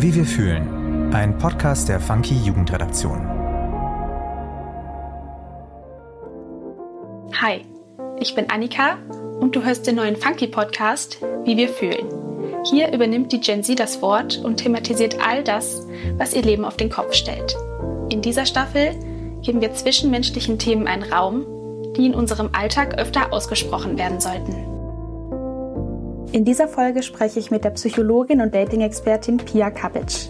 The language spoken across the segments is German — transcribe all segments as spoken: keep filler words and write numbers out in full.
Wie wir fühlen, ein Podcast der Funky Jugendredaktion. Hi, ich bin Annika und du hörst den neuen Funky-Podcast Wie wir fühlen. Hier übernimmt die Gen Z das Wort und thematisiert all das, was ihr Leben auf den Kopf stellt. In dieser Staffel geben wir zwischenmenschlichen Themen einen Raum, die in unserem Alltag öfter ausgesprochen werden sollten. In dieser Folge spreche ich mit der Psychologin und Dating-Expertin Pia Kabitzsch.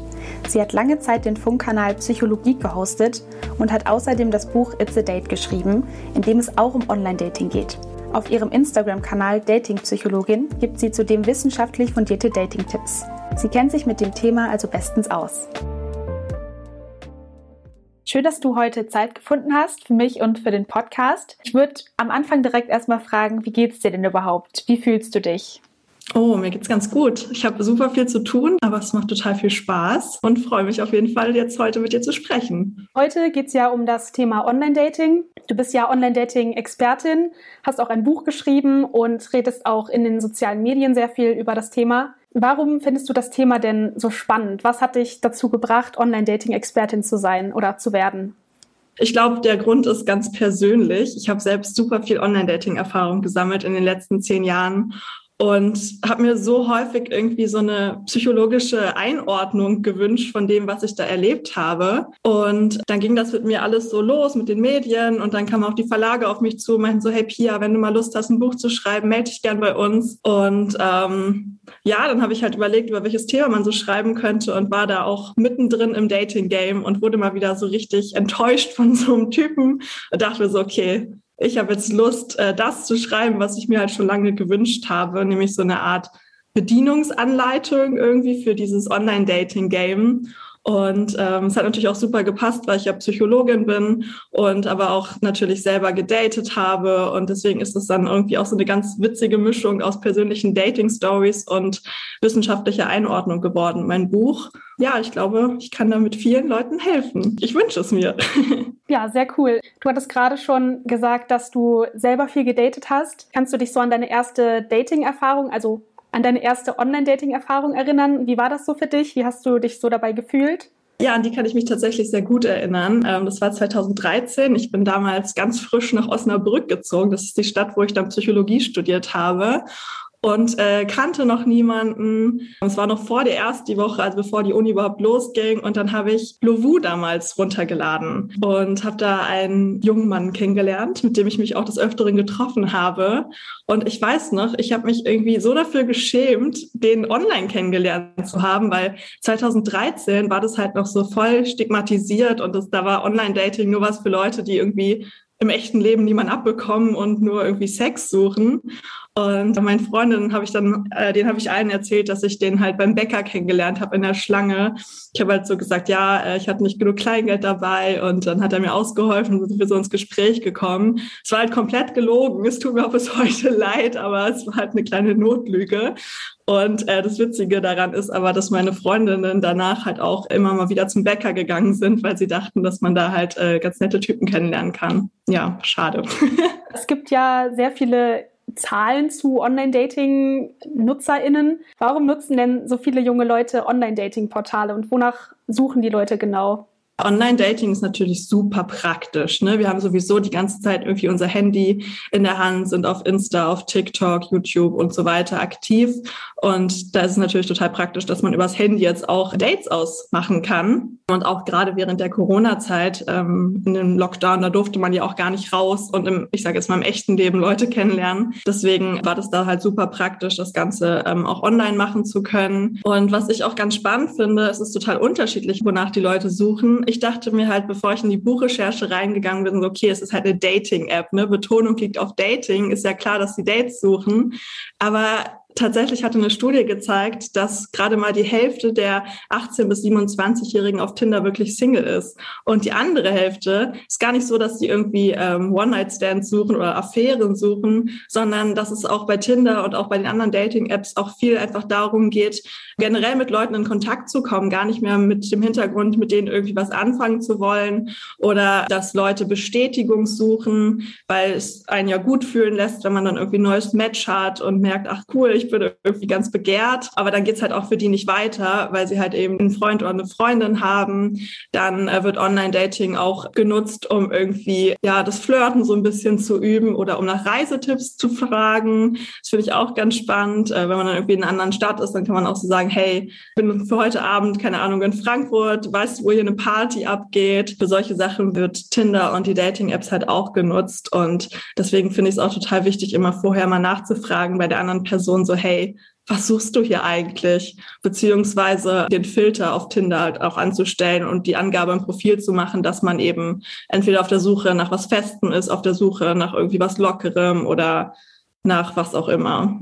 Sie hat lange Zeit den Funkkanal Psychologie gehostet und hat außerdem das Buch It's a Date geschrieben, in dem es auch um Online-Dating geht. Auf ihrem Instagram-Kanal Dating-Psychologin gibt sie zudem wissenschaftlich fundierte Dating-Tipps. Sie kennt sich mit dem Thema also bestens aus. Schön, dass du heute Zeit gefunden hast für mich und für den Podcast. Ich würde am Anfang direkt erstmal fragen, wie geht's dir denn überhaupt? Wie fühlst du dich? Oh, mir geht's ganz gut. Ich habe super viel zu tun, aber es macht total viel Spaß und freue mich auf jeden Fall, jetzt heute mit dir zu sprechen. Heute geht's ja um das Thema Online-Dating. Du bist ja Online-Dating-Expertin, hast auch ein Buch geschrieben und redest auch in den sozialen Medien sehr viel über das Thema. Warum findest du das Thema denn so spannend? Was hat dich dazu gebracht, Online-Dating-Expertin zu sein oder zu werden? Ich glaube, der Grund ist ganz persönlich. Ich habe selbst super viel Online-Dating-Erfahrung gesammelt in den letzten zehn Jahren. Und habe mir so häufig irgendwie so eine psychologische Einordnung gewünscht von dem, was ich da erlebt habe. Und dann ging das mit mir alles so los mit den Medien. Und dann kamen auch die Verlage auf mich zu und meinten so, hey Pia, wenn du mal Lust hast, ein Buch zu schreiben, melde dich gern bei uns. Und ähm, ja, dann habe ich halt überlegt, über welches Thema man so schreiben könnte und war da auch mittendrin im Dating-Game und wurde mal wieder so richtig enttäuscht von so einem Typen. Und dachte so, okay, ich habe jetzt Lust, das zu schreiben, was ich mir halt schon lange gewünscht habe, nämlich so eine Art Bedienungsanleitung irgendwie für dieses Online-Dating-Game. Und ähm, es hat natürlich auch super gepasst, weil ich ja Psychologin bin und aber auch natürlich selber gedatet habe. Und deswegen ist es dann irgendwie auch so eine ganz witzige Mischung aus persönlichen Dating-Stories und wissenschaftlicher Einordnung geworden, mein Buch. Ja, ich glaube, ich kann damit vielen Leuten helfen. Ich wünsche es mir. Ja, sehr cool. Du hattest gerade schon gesagt, dass du selber viel gedatet hast. Kannst du dich so an deine erste Dating-Erfahrung, also an deine erste Online-Dating-Erfahrung erinnern? Wie war das so für dich? Wie hast du dich so dabei gefühlt? Ja, an die kann ich mich tatsächlich sehr gut erinnern. Das war zwanzig dreizehn. Ich bin damals ganz frisch nach Osnabrück gezogen. Das ist die Stadt, wo ich dann Psychologie studiert habe. Und äh, kannte noch niemanden. Es war noch vor der ersten Woche, also bevor die Uni überhaupt losging. Und dann habe ich Lovoo damals runtergeladen und habe da einen jungen Mann kennengelernt, mit dem ich mich auch des Öfteren getroffen habe. Und ich weiß noch, ich habe mich irgendwie so dafür geschämt, den online kennengelernt zu haben, weil zwanzig dreizehn war das halt noch so voll stigmatisiert und das, da war Online-Dating nur was für Leute, die irgendwie im echten Leben niemand abbekommen und nur irgendwie Sex suchen. Und meinen Freundinnen habe ich dann, äh, den habe ich allen erzählt, dass ich den halt beim Bäcker kennengelernt habe in der Schlange. Ich habe halt so gesagt, ja, ich hatte nicht genug Kleingeld dabei und dann hat er mir ausgeholfen und sind wir so ins Gespräch gekommen. Es war halt komplett gelogen, es tut mir auch bis heute leid, aber es war halt eine kleine Notlüge. Und äh, das Witzige daran ist aber, dass meine Freundinnen danach halt auch immer mal wieder zum Bäcker gegangen sind, weil sie dachten, dass man da halt äh, ganz nette Typen kennenlernen kann. Ja, schade. Es gibt ja sehr viele Zahlen zu Online-Dating-NutzerInnen. Warum nutzen denn so viele junge Leute Online-Dating-Portale und wonach suchen die Leute genau? Online-Dating ist natürlich super praktisch, ne? Wir haben sowieso die ganze Zeit irgendwie unser Handy in der Hand, sind auf Insta, auf TikTok, YouTube und so weiter aktiv. Und da ist es natürlich total praktisch, dass man übers Handy jetzt auch Dates ausmachen kann. Und auch gerade während der Corona-Zeit, ähm, in dem Lockdown, da durfte man ja auch gar nicht raus und im, ich sage jetzt mal im echten Leben Leute kennenlernen. Deswegen war das da halt super praktisch, das Ganze ähm, auch online machen zu können. Und was ich auch ganz spannend finde, es ist total unterschiedlich, wonach die Leute suchen. Ich dachte mir halt, bevor ich in die Buchrecherche reingegangen bin, so okay, es ist halt eine Dating-App, ne? Betonung liegt auf Dating, ist ja klar, dass sie Dates suchen, aber tatsächlich hatte eine Studie gezeigt, dass gerade mal die Hälfte der achtzehn- bis siebenundzwanzig-Jährigen auf Tinder wirklich Single ist. Und die andere Hälfte ist gar nicht so, dass sie irgendwie ähm, One-Night-Stands suchen oder Affären suchen, sondern dass es auch bei Tinder und auch bei den anderen Dating-Apps auch viel einfach darum geht, generell mit Leuten in Kontakt zu kommen, gar nicht mehr mit dem Hintergrund, mit denen irgendwie was anfangen zu wollen oder dass Leute Bestätigung suchen, weil es einen ja gut fühlen lässt, wenn man dann irgendwie ein neues Match hat und merkt, ach cool, ich ich bin irgendwie ganz begehrt, aber dann geht's halt auch für die nicht weiter, weil sie halt eben einen Freund oder eine Freundin haben. Dann äh, wird Online-Dating auch genutzt, um irgendwie ja das Flirten so ein bisschen zu üben oder um nach Reisetipps zu fragen. Das finde ich auch ganz spannend. Äh, wenn man dann irgendwie in einer anderen Stadt ist, dann kann man auch so sagen, hey, ich bin für heute Abend, keine Ahnung, in Frankfurt, weißt du, wo hier eine Party abgeht? Für solche Sachen wird Tinder und die Dating-Apps halt auch genutzt und deswegen finde ich es auch total wichtig, immer vorher mal nachzufragen bei der anderen Person so, hey, was suchst du hier eigentlich? Beziehungsweise den Filter auf Tinder halt auch anzustellen und die Angabe im Profil zu machen, dass man eben entweder auf der Suche nach was Festem ist, auf der Suche nach irgendwie was Lockerem oder nach was auch immer.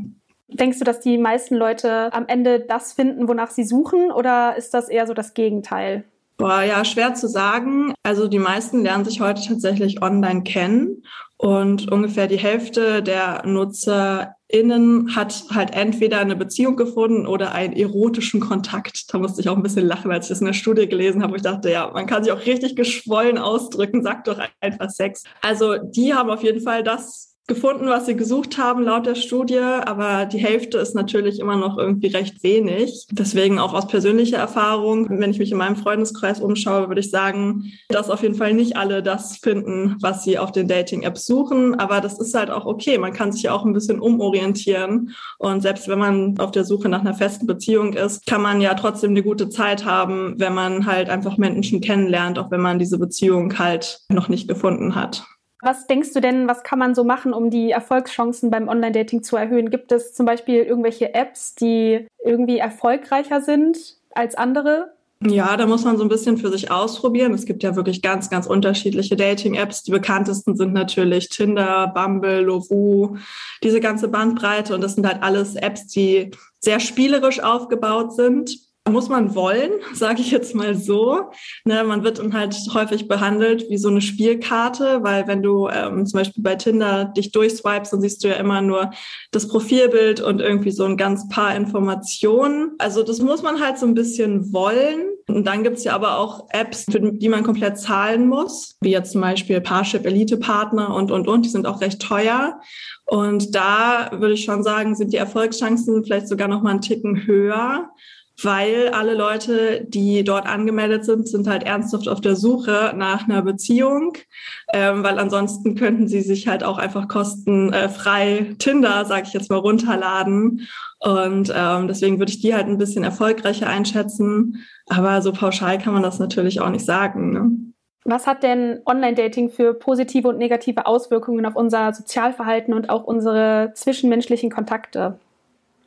Denkst du, dass die meisten Leute am Ende das finden, wonach sie suchen, oder ist das eher so das Gegenteil? Boah, ja, schwer zu sagen. Also die meisten lernen sich heute tatsächlich online kennen und ungefähr die Hälfte der NutzerInnen hat halt entweder eine Beziehung gefunden oder einen erotischen Kontakt. Da musste ich auch ein bisschen lachen, als ich das in der Studie gelesen habe, wo ich dachte, ja, man kann sich auch richtig geschwollen ausdrücken, sagt doch einfach Sex. Also die haben auf jeden Fall das gefunden, was sie gesucht haben, laut der Studie. Aber die Hälfte ist natürlich immer noch irgendwie recht wenig. Deswegen auch aus persönlicher Erfahrung, wenn ich mich in meinem Freundeskreis umschaue, würde ich sagen, dass auf jeden Fall nicht alle das finden, was sie auf den Dating-Apps suchen. Aber das ist halt auch okay. Man kann sich ja auch ein bisschen umorientieren. Und selbst wenn man auf der Suche nach einer festen Beziehung ist, kann man ja trotzdem eine gute Zeit haben, wenn man halt einfach Menschen kennenlernt, auch wenn man diese Beziehung halt noch nicht gefunden hat. Was denkst du denn, was kann man so machen, um die Erfolgschancen beim Online-Dating zu erhöhen? Gibt es zum Beispiel irgendwelche Apps, die irgendwie erfolgreicher sind als andere? Ja, da muss man so ein bisschen für sich ausprobieren. Es gibt ja wirklich ganz, ganz unterschiedliche Dating-Apps. Die bekanntesten sind natürlich Tinder, Bumble, Lovoo, diese ganze Bandbreite. Und das sind halt alles Apps, die sehr spielerisch aufgebaut sind. Muss man wollen, sage ich jetzt mal so. Ne, man wird dann halt häufig behandelt wie so eine Spielkarte, weil wenn du ähm, zum Beispiel bei Tinder dich durchswipest, dann siehst du ja immer nur das Profilbild und irgendwie so ein ganz paar Informationen. Also das muss man halt so ein bisschen wollen. Und dann gibt's ja aber auch Apps, für die man komplett zahlen muss, wie jetzt zum Beispiel Parship, Elite-Partner und, und, und. Die sind auch recht teuer. Und da würde ich schon sagen, sind die Erfolgschancen vielleicht sogar noch mal einen Ticken höher, weil alle Leute, die dort angemeldet sind, sind halt ernsthaft auf der Suche nach einer Beziehung, ähm, weil ansonsten könnten sie sich halt auch einfach kostenfrei Tinder, sag ich jetzt mal, runterladen. Und ähm, deswegen würde ich die halt ein bisschen erfolgreicher einschätzen. Aber so pauschal kann man das natürlich auch nicht sagen, ne? Was hat denn Online-Dating für positive und negative Auswirkungen auf unser Sozialverhalten und auch unsere zwischenmenschlichen Kontakte?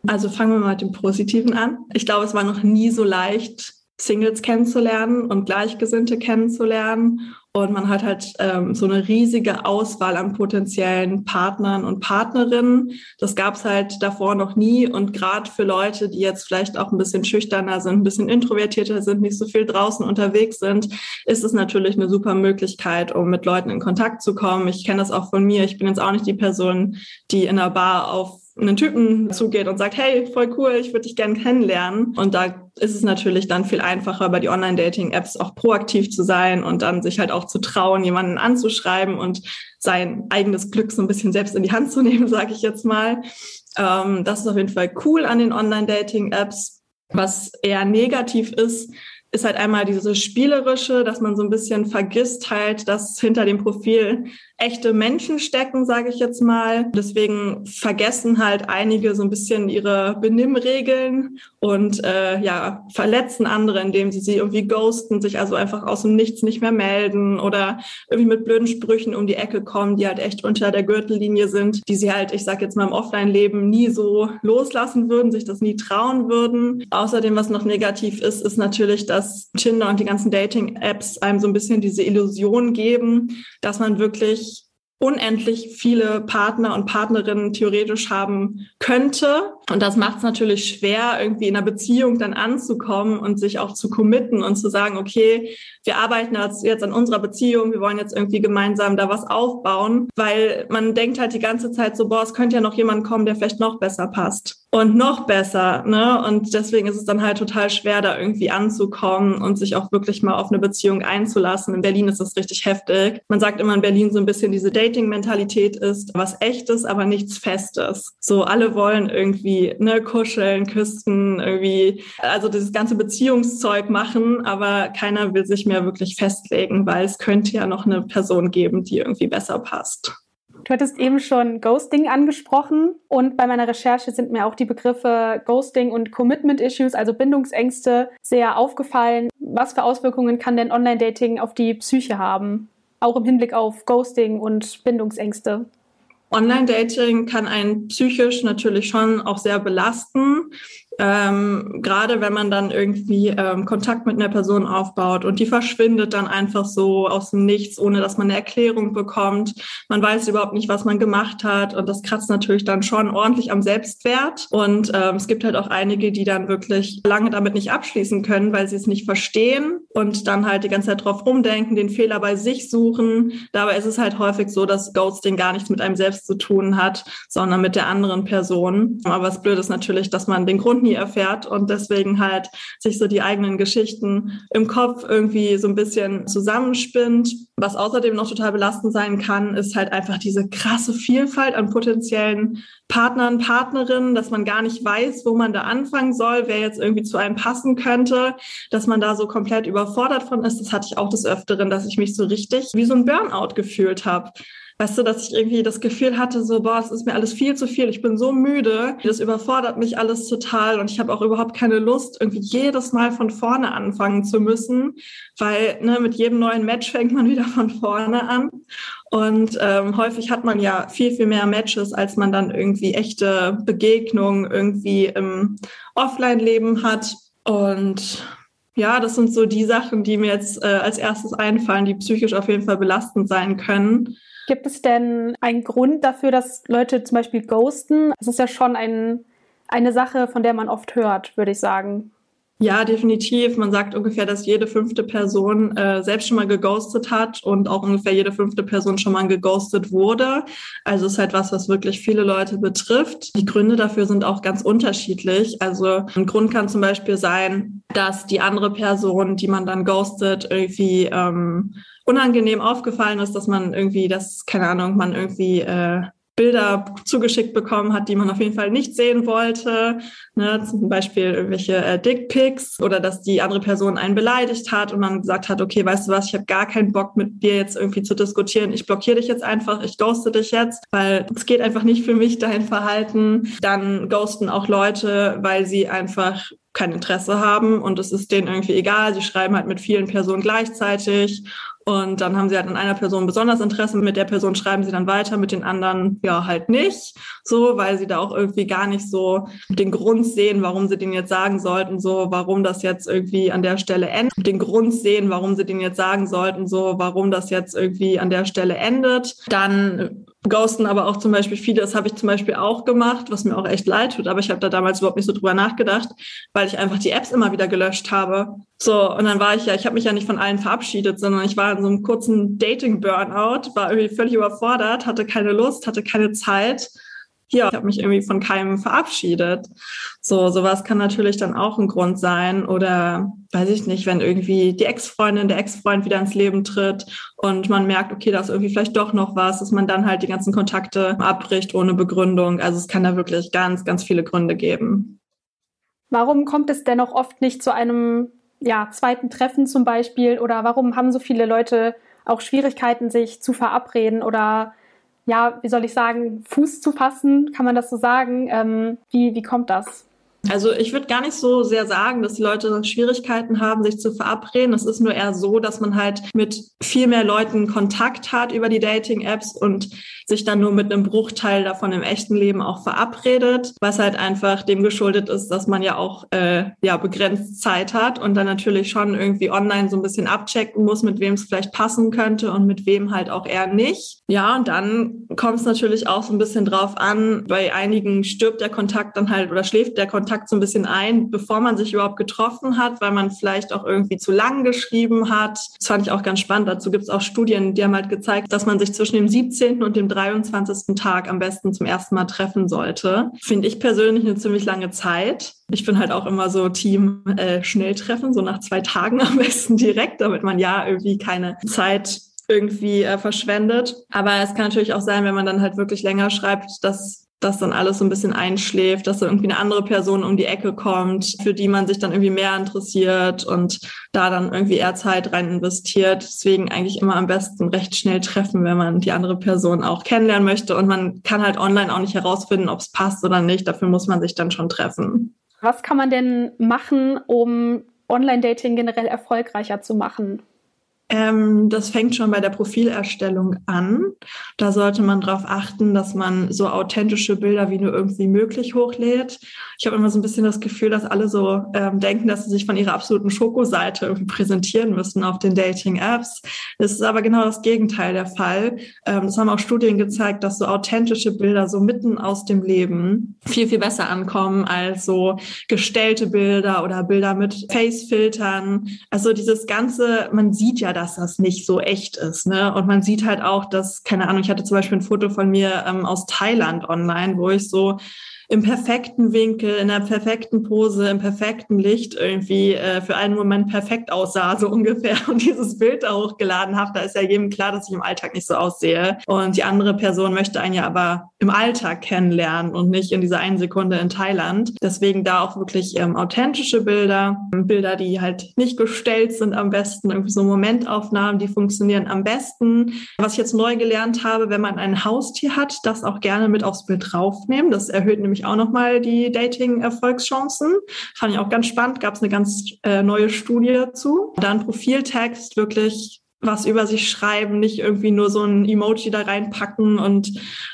Also fangen wir mal mit dem Positiven an. Ich glaube, es war noch nie so leicht, Singles kennenzulernen und Gleichgesinnte kennenzulernen. Und man hat halt ähm, so eine riesige Auswahl an potenziellen Partnern und Partnerinnen. Das gab es halt davor noch nie. Und gerade für Leute, die jetzt vielleicht auch ein bisschen schüchterner sind, ein bisschen introvertierter sind, nicht so viel draußen unterwegs sind, ist es natürlich eine super Möglichkeit, um mit Leuten in Kontakt zu kommen. Ich kenne das auch von mir. Ich bin jetzt auch nicht die Person, die in einer Bar auf einen Typen zugeht und sagt, hey, voll cool, ich würde dich gerne kennenlernen. Und da ist es natürlich dann viel einfacher, bei die Online-Dating-Apps auch proaktiv zu sein und dann sich halt auch zu trauen, jemanden anzuschreiben und sein eigenes Glück so ein bisschen selbst in die Hand zu nehmen, sage ich jetzt mal. Ähm, das ist auf jeden Fall cool an den Online-Dating-Apps. Was eher negativ ist, ist halt einmal dieses Spielerische, dass man so ein bisschen vergisst halt, dass hinter dem Profil echte Menschen stecken, sage ich jetzt mal. Deswegen vergessen halt einige so ein bisschen ihre Benimmregeln und äh, ja verletzen andere, indem sie sie irgendwie ghosten, sich also einfach aus dem Nichts nicht mehr melden oder irgendwie mit blöden Sprüchen um die Ecke kommen, die halt echt unter der Gürtellinie sind, die sie halt, ich sage jetzt mal, im Offline-Leben nie so loslassen würden, sich das nie trauen würden. Außerdem, was noch negativ ist, ist natürlich, dass Tinder und die ganzen Dating-Apps einem so ein bisschen diese Illusion geben, dass man wirklich unendlich viele Partner und Partnerinnen theoretisch haben könnte. Und das macht es natürlich schwer, irgendwie in einer Beziehung dann anzukommen und sich auch zu committen und zu sagen, okay, wir arbeiten jetzt an unserer Beziehung, wir wollen jetzt irgendwie gemeinsam da was aufbauen, weil man denkt halt die ganze Zeit so, boah, es könnte ja noch jemand kommen, der vielleicht noch besser passt. Und noch besser, ne? Und deswegen ist es dann halt total schwer, da irgendwie anzukommen und sich auch wirklich mal auf eine Beziehung einzulassen. In Berlin ist das richtig heftig. Man sagt immer in Berlin so ein bisschen, diese Dating-Mentalität ist was Echtes, aber nichts Festes. So alle wollen irgendwie irgendwie ne, kuscheln, küssen, irgendwie, also dieses ganze Beziehungszeug machen, aber keiner will sich mehr wirklich festlegen, weil es könnte ja noch eine Person geben, die irgendwie besser passt. Du hattest eben schon Ghosting angesprochen und bei meiner Recherche sind mir auch die Begriffe Ghosting und Commitment-Issues, also Bindungsängste, sehr aufgefallen. Was für Auswirkungen kann denn Online-Dating auf die Psyche haben? Auch im Hinblick auf Ghosting und Bindungsängste. Online-Dating kann einen psychisch natürlich schon auch sehr belasten. Ähm, gerade wenn man dann irgendwie ähm, Kontakt mit einer Person aufbaut und die verschwindet dann einfach so aus dem Nichts, ohne dass man eine Erklärung bekommt. Man weiß überhaupt nicht, was man gemacht hat und das kratzt natürlich dann schon ordentlich am Selbstwert. Und ähm, es gibt halt auch einige, die dann wirklich lange damit nicht abschließen können, weil sie es nicht verstehen und dann halt die ganze Zeit drauf rumdenken, den Fehler bei sich suchen. Dabei ist es halt häufig so, dass Ghosting gar nichts mit einem selbst zu tun hat, sondern mit der anderen Person. Aber das Blöde ist natürlich, dass man den Grund nicht erfährt und deswegen halt sich so die eigenen Geschichten im Kopf irgendwie so ein bisschen zusammenspinnt. Was außerdem noch total belastend sein kann, ist halt einfach diese krasse Vielfalt an potenziellen Partnern, Partnerinnen, dass man gar nicht weiß, wo man da anfangen soll, wer jetzt irgendwie zu einem passen könnte, dass man da so komplett überfordert von ist. Das hatte ich auch des Öfteren, dass ich mich so richtig wie so ein Burnout gefühlt habe. Weißt du, dass ich irgendwie das Gefühl hatte, so, boah, es ist mir alles viel zu viel, ich bin so müde, das überfordert mich alles total und ich habe auch überhaupt keine Lust, irgendwie jedes Mal von vorne anfangen zu müssen, weil ne, mit jedem neuen Match fängt man wieder von vorne an und ähm, häufig hat man ja viel, viel mehr Matches, als man dann irgendwie echte Begegnungen irgendwie im Offline-Leben hat und... Ja, das sind so die Sachen, die mir jetzt äh, als erstes einfallen, die psychisch auf jeden Fall belastend sein können. Gibt es denn einen Grund dafür, dass Leute zum Beispiel ghosten? Das ist ja schon ein, eine Sache, von der man oft hört, würde ich sagen. Ja, definitiv. Man sagt ungefähr, dass jede fünfte Person äh, selbst schon mal geghostet hat und auch ungefähr jede fünfte Person schon mal geghostet wurde. Also ist halt was, was wirklich viele Leute betrifft. Die Gründe dafür sind auch ganz unterschiedlich. Also ein Grund kann zum Beispiel sein, dass die andere Person, die man dann ghostet, irgendwie ähm, unangenehm aufgefallen ist, dass man irgendwie, das, keine Ahnung, man irgendwie... Äh, Bilder zugeschickt bekommen hat, die man auf jeden Fall nicht sehen wollte, ne, zum Beispiel irgendwelche äh, Dickpics oder dass die andere Person einen beleidigt hat und man gesagt hat, okay, weißt du was, ich habe gar keinen Bock mit dir jetzt irgendwie zu diskutieren, ich blockiere dich jetzt einfach, ich ghoste dich jetzt, weil es geht einfach nicht für mich, dein Verhalten. Dann ghosten auch Leute, weil sie einfach kein Interesse haben und es ist denen irgendwie egal, sie schreiben halt mit vielen Personen gleichzeitig. Und dann haben sie halt an einer Person besonders Interesse, mit der Person schreiben sie dann weiter, mit den anderen ja halt nicht, so, weil sie da auch irgendwie gar nicht so den Grund sehen, warum sie den jetzt sagen sollten, so, warum das jetzt irgendwie an der Stelle endet. Den Grund sehen, warum sie den jetzt sagen sollten, so, warum das jetzt irgendwie an der Stelle endet. Dann ghosten aber auch zum Beispiel viele, das habe ich zum Beispiel auch gemacht, was mir auch echt leid tut, aber ich habe da damals überhaupt nicht so drüber nachgedacht, weil ich einfach die Apps immer wieder gelöscht habe. So, und dann war ich ja, ich habe mich ja nicht von allen verabschiedet, sondern ich war in so einem kurzen Dating-Burnout, war irgendwie völlig überfordert, hatte keine Lust, hatte keine Zeit. Ja, ich habe mich irgendwie von keinem verabschiedet. So, sowas kann natürlich dann auch ein Grund sein. Oder, weiß ich nicht, wenn irgendwie die Ex-Freundin, der Ex-Freund wieder ins Leben tritt und man merkt, okay, da ist irgendwie vielleicht doch noch was, dass man dann halt die ganzen Kontakte abbricht ohne Begründung. Also es kann da wirklich ganz, ganz viele Gründe geben. Warum kommt es dennoch oft nicht zu einem... ja, zweiten Treffen zum Beispiel, oder warum haben so viele Leute auch Schwierigkeiten, sich zu verabreden oder, ja, wie soll ich sagen, Fuß zu fassen, kann man das so sagen? Ähm, wie, wie kommt das? Also ich würde gar nicht so sehr sagen, dass die Leute Schwierigkeiten haben, sich zu verabreden. Es ist nur eher so, dass man halt mit viel mehr Leuten Kontakt hat über die Dating-Apps und sich dann nur mit einem Bruchteil davon im echten Leben auch verabredet, was halt einfach dem geschuldet ist, dass man ja auch äh, ja begrenzt Zeit hat und dann natürlich schon irgendwie online so ein bisschen abchecken muss, mit wem es vielleicht passen könnte und mit wem halt auch eher nicht. Ja, und dann kommt es natürlich auch so ein bisschen drauf an, bei einigen stirbt der Kontakt dann halt oder schläft der Kontakt so ein bisschen ein, bevor man sich überhaupt getroffen hat, weil man vielleicht auch irgendwie zu lang geschrieben hat. Das fand ich auch ganz spannend. Dazu gibt es auch Studien, die haben halt gezeigt, dass man sich zwischen dem siebzehnten und dem dreiundzwanzigsten Tag am besten zum ersten Mal treffen sollte. Finde ich persönlich eine ziemlich lange Zeit. Ich bin halt auch immer so Team äh, schnell treffen, so nach zwei Tagen am besten direkt, damit man ja irgendwie keine Zeit irgendwie äh, verschwendet. Aber es kann natürlich auch sein, wenn man dann halt wirklich länger schreibt, dass dass dann alles so ein bisschen einschläft, dass dann irgendwie eine andere Person um die Ecke kommt, für die man sich dann irgendwie mehr interessiert und da dann irgendwie eher Zeit rein investiert. Deswegen eigentlich immer am besten recht schnell treffen, wenn man die andere Person auch kennenlernen möchte. Und man kann halt online auch nicht herausfinden, ob es passt oder nicht. Dafür muss man sich dann schon treffen. Was kann man denn machen, um Online-Dating generell erfolgreicher zu machen? Ähm, das fängt schon bei der Profilerstellung an. Da sollte man darauf achten, dass man so authentische Bilder wie nur irgendwie möglich hochlädt. Ich habe immer so ein bisschen das Gefühl, dass alle so ähm, denken, dass sie sich von ihrer absoluten Schokoseite irgendwie präsentieren müssen auf den Dating-Apps. Das ist aber genau das Gegenteil der Fall. Ähm, das haben auch Studien gezeigt, dass so authentische Bilder so mitten aus dem Leben viel, viel besser ankommen als so gestellte Bilder oder Bilder mit Face-Filtern. Also dieses Ganze, man sieht ja, dass das nicht so echt ist, ne? Und man sieht halt auch, dass, keine Ahnung, ich hatte zum Beispiel ein Foto von mir ähm, aus Thailand online, wo ich so im perfekten Winkel, in der perfekten Pose, im perfekten Licht irgendwie äh, für einen Moment perfekt aussah, so ungefähr, und dieses Bild da hochgeladen habe. Da ist ja jedem klar, dass ich im Alltag nicht so aussehe. Und die andere Person möchte einen ja aber im Alltag kennenlernen und nicht in dieser einen Sekunde in Thailand. Deswegen da auch wirklich ähm, authentische Bilder, Bilder, die halt nicht gestellt sind am besten, irgendwie so Momentaufnahmen, die funktionieren am besten. Was ich jetzt neu gelernt habe, wenn man ein Haustier hat, das auch gerne mit aufs Bild draufnehmen. Das erhöht nämlich auch nochmal die Dating-Erfolgschancen. Fand ich auch ganz spannend, gab es eine ganz äh, neue Studie dazu. Dann Profiltext, wirklich was über sich schreiben, nicht irgendwie nur so ein Emoji da reinpacken und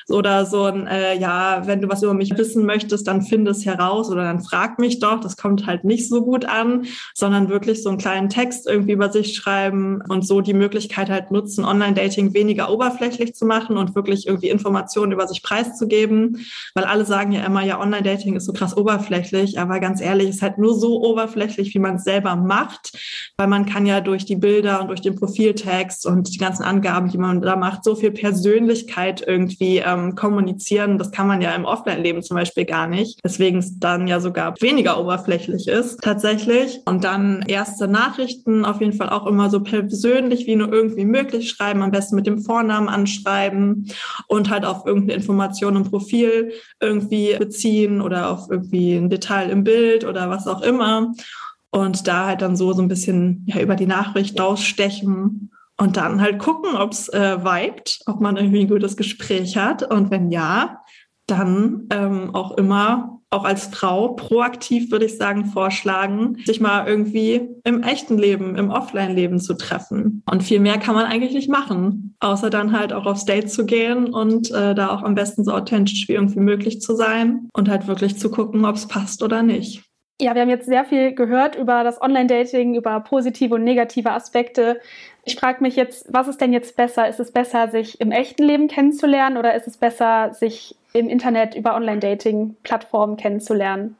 oder so ein, äh, ja, wenn du was über mich wissen möchtest, dann finde es heraus oder dann frag mich doch, das kommt halt nicht so gut an, sondern wirklich so einen kleinen Text irgendwie über sich schreiben und so die Möglichkeit halt nutzen, Online-Dating weniger oberflächlich zu machen und wirklich irgendwie Informationen über sich preiszugeben, weil alle sagen ja immer, ja, Online-Dating ist so krass oberflächlich, aber ganz ehrlich, ist halt nur so oberflächlich, wie man es selber macht, weil man kann ja durch die Bilder und durch den Profil Text und die ganzen Angaben, die man da macht, so viel Persönlichkeit irgendwie ähm, kommunizieren. Das kann man ja im Offline-Leben zum Beispiel gar nicht. Deswegen es dann ja sogar weniger oberflächlich ist tatsächlich. Und dann erste Nachrichten auf jeden Fall auch immer so persönlich wie nur irgendwie möglich schreiben. Am besten mit dem Vornamen anschreiben und halt auf irgendeine Information im Profil irgendwie beziehen oder auf irgendwie ein Detail im Bild oder was auch immer. Und da halt dann so, so ein bisschen ja, über die Nachricht rausstechen und dann halt gucken, ob es äh, vibet, ob man irgendwie ein gutes Gespräch hat. Und wenn ja, dann ähm, auch immer, auch als Frau, proaktiv würde ich sagen, vorschlagen, sich mal irgendwie im echten Leben, im Offline-Leben zu treffen. Und viel mehr kann man eigentlich nicht machen, außer dann halt auch aufs Date zu gehen und äh, da auch am besten so authentisch wie irgendwie möglich zu sein und halt wirklich zu gucken, ob es passt oder nicht. Ja, wir haben jetzt sehr viel gehört über das Online-Dating, über positive und negative Aspekte. Ich frage mich jetzt, was ist denn jetzt besser? Ist es besser, sich im echten Leben kennenzulernen oder ist es besser, sich im Internet über Online-Dating-Plattformen kennenzulernen?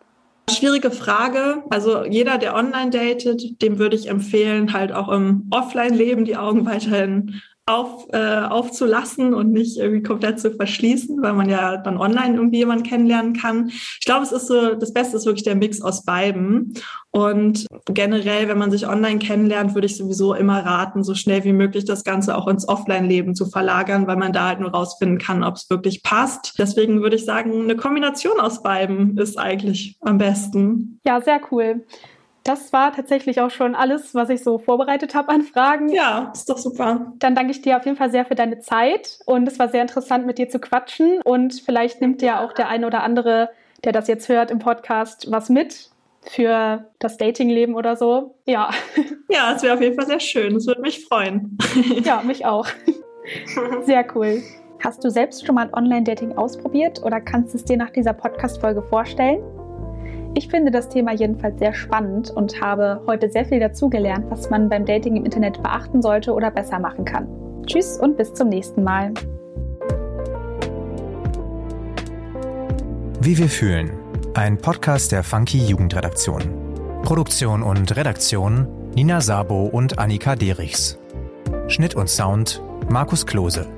Schwierige Frage. Also jeder, der online datet, dem würde ich empfehlen, halt auch im Offline-Leben die Augen weiterhin auf, äh, aufzulassen und nicht irgendwie komplett zu verschließen, weil man ja dann online irgendwie jemanden kennenlernen kann. Ich glaube, es ist so, das Beste ist wirklich der Mix aus beidem. Und generell, wenn man sich online kennenlernt, würde ich sowieso immer raten, so schnell wie möglich das Ganze auch ins Offline-Leben zu verlagern, weil man da halt nur rausfinden kann, ob es wirklich passt. Deswegen würde ich sagen, eine Kombination aus beidem ist eigentlich am besten. Ja, sehr cool. Das war tatsächlich auch schon alles, was ich so vorbereitet habe an Fragen. Ja, ist doch super. Dann danke ich dir auf jeden Fall sehr für deine Zeit und es war sehr interessant, mit dir zu quatschen und vielleicht nimmt ja auch der eine oder andere, der das jetzt hört im Podcast, was mit für das Datingleben oder so. Ja. Ja, es wäre auf jeden Fall sehr schön. Das würde mich freuen. Ja, mich auch. Sehr cool. Hast du selbst schon mal Online-Dating ausprobiert oder kannst es dir nach dieser Podcast-Folge vorstellen? Ich finde das Thema jedenfalls sehr spannend und habe heute sehr viel dazugelernt, was man beim Dating im Internet beachten sollte oder besser machen kann. Tschüss und bis zum nächsten Mal. Wie wir fühlen. Ein Podcast der Funky Jugendredaktion. Produktion und Redaktion Nina Sabo und Annika Derichs. Schnitt und Sound Markus Klose.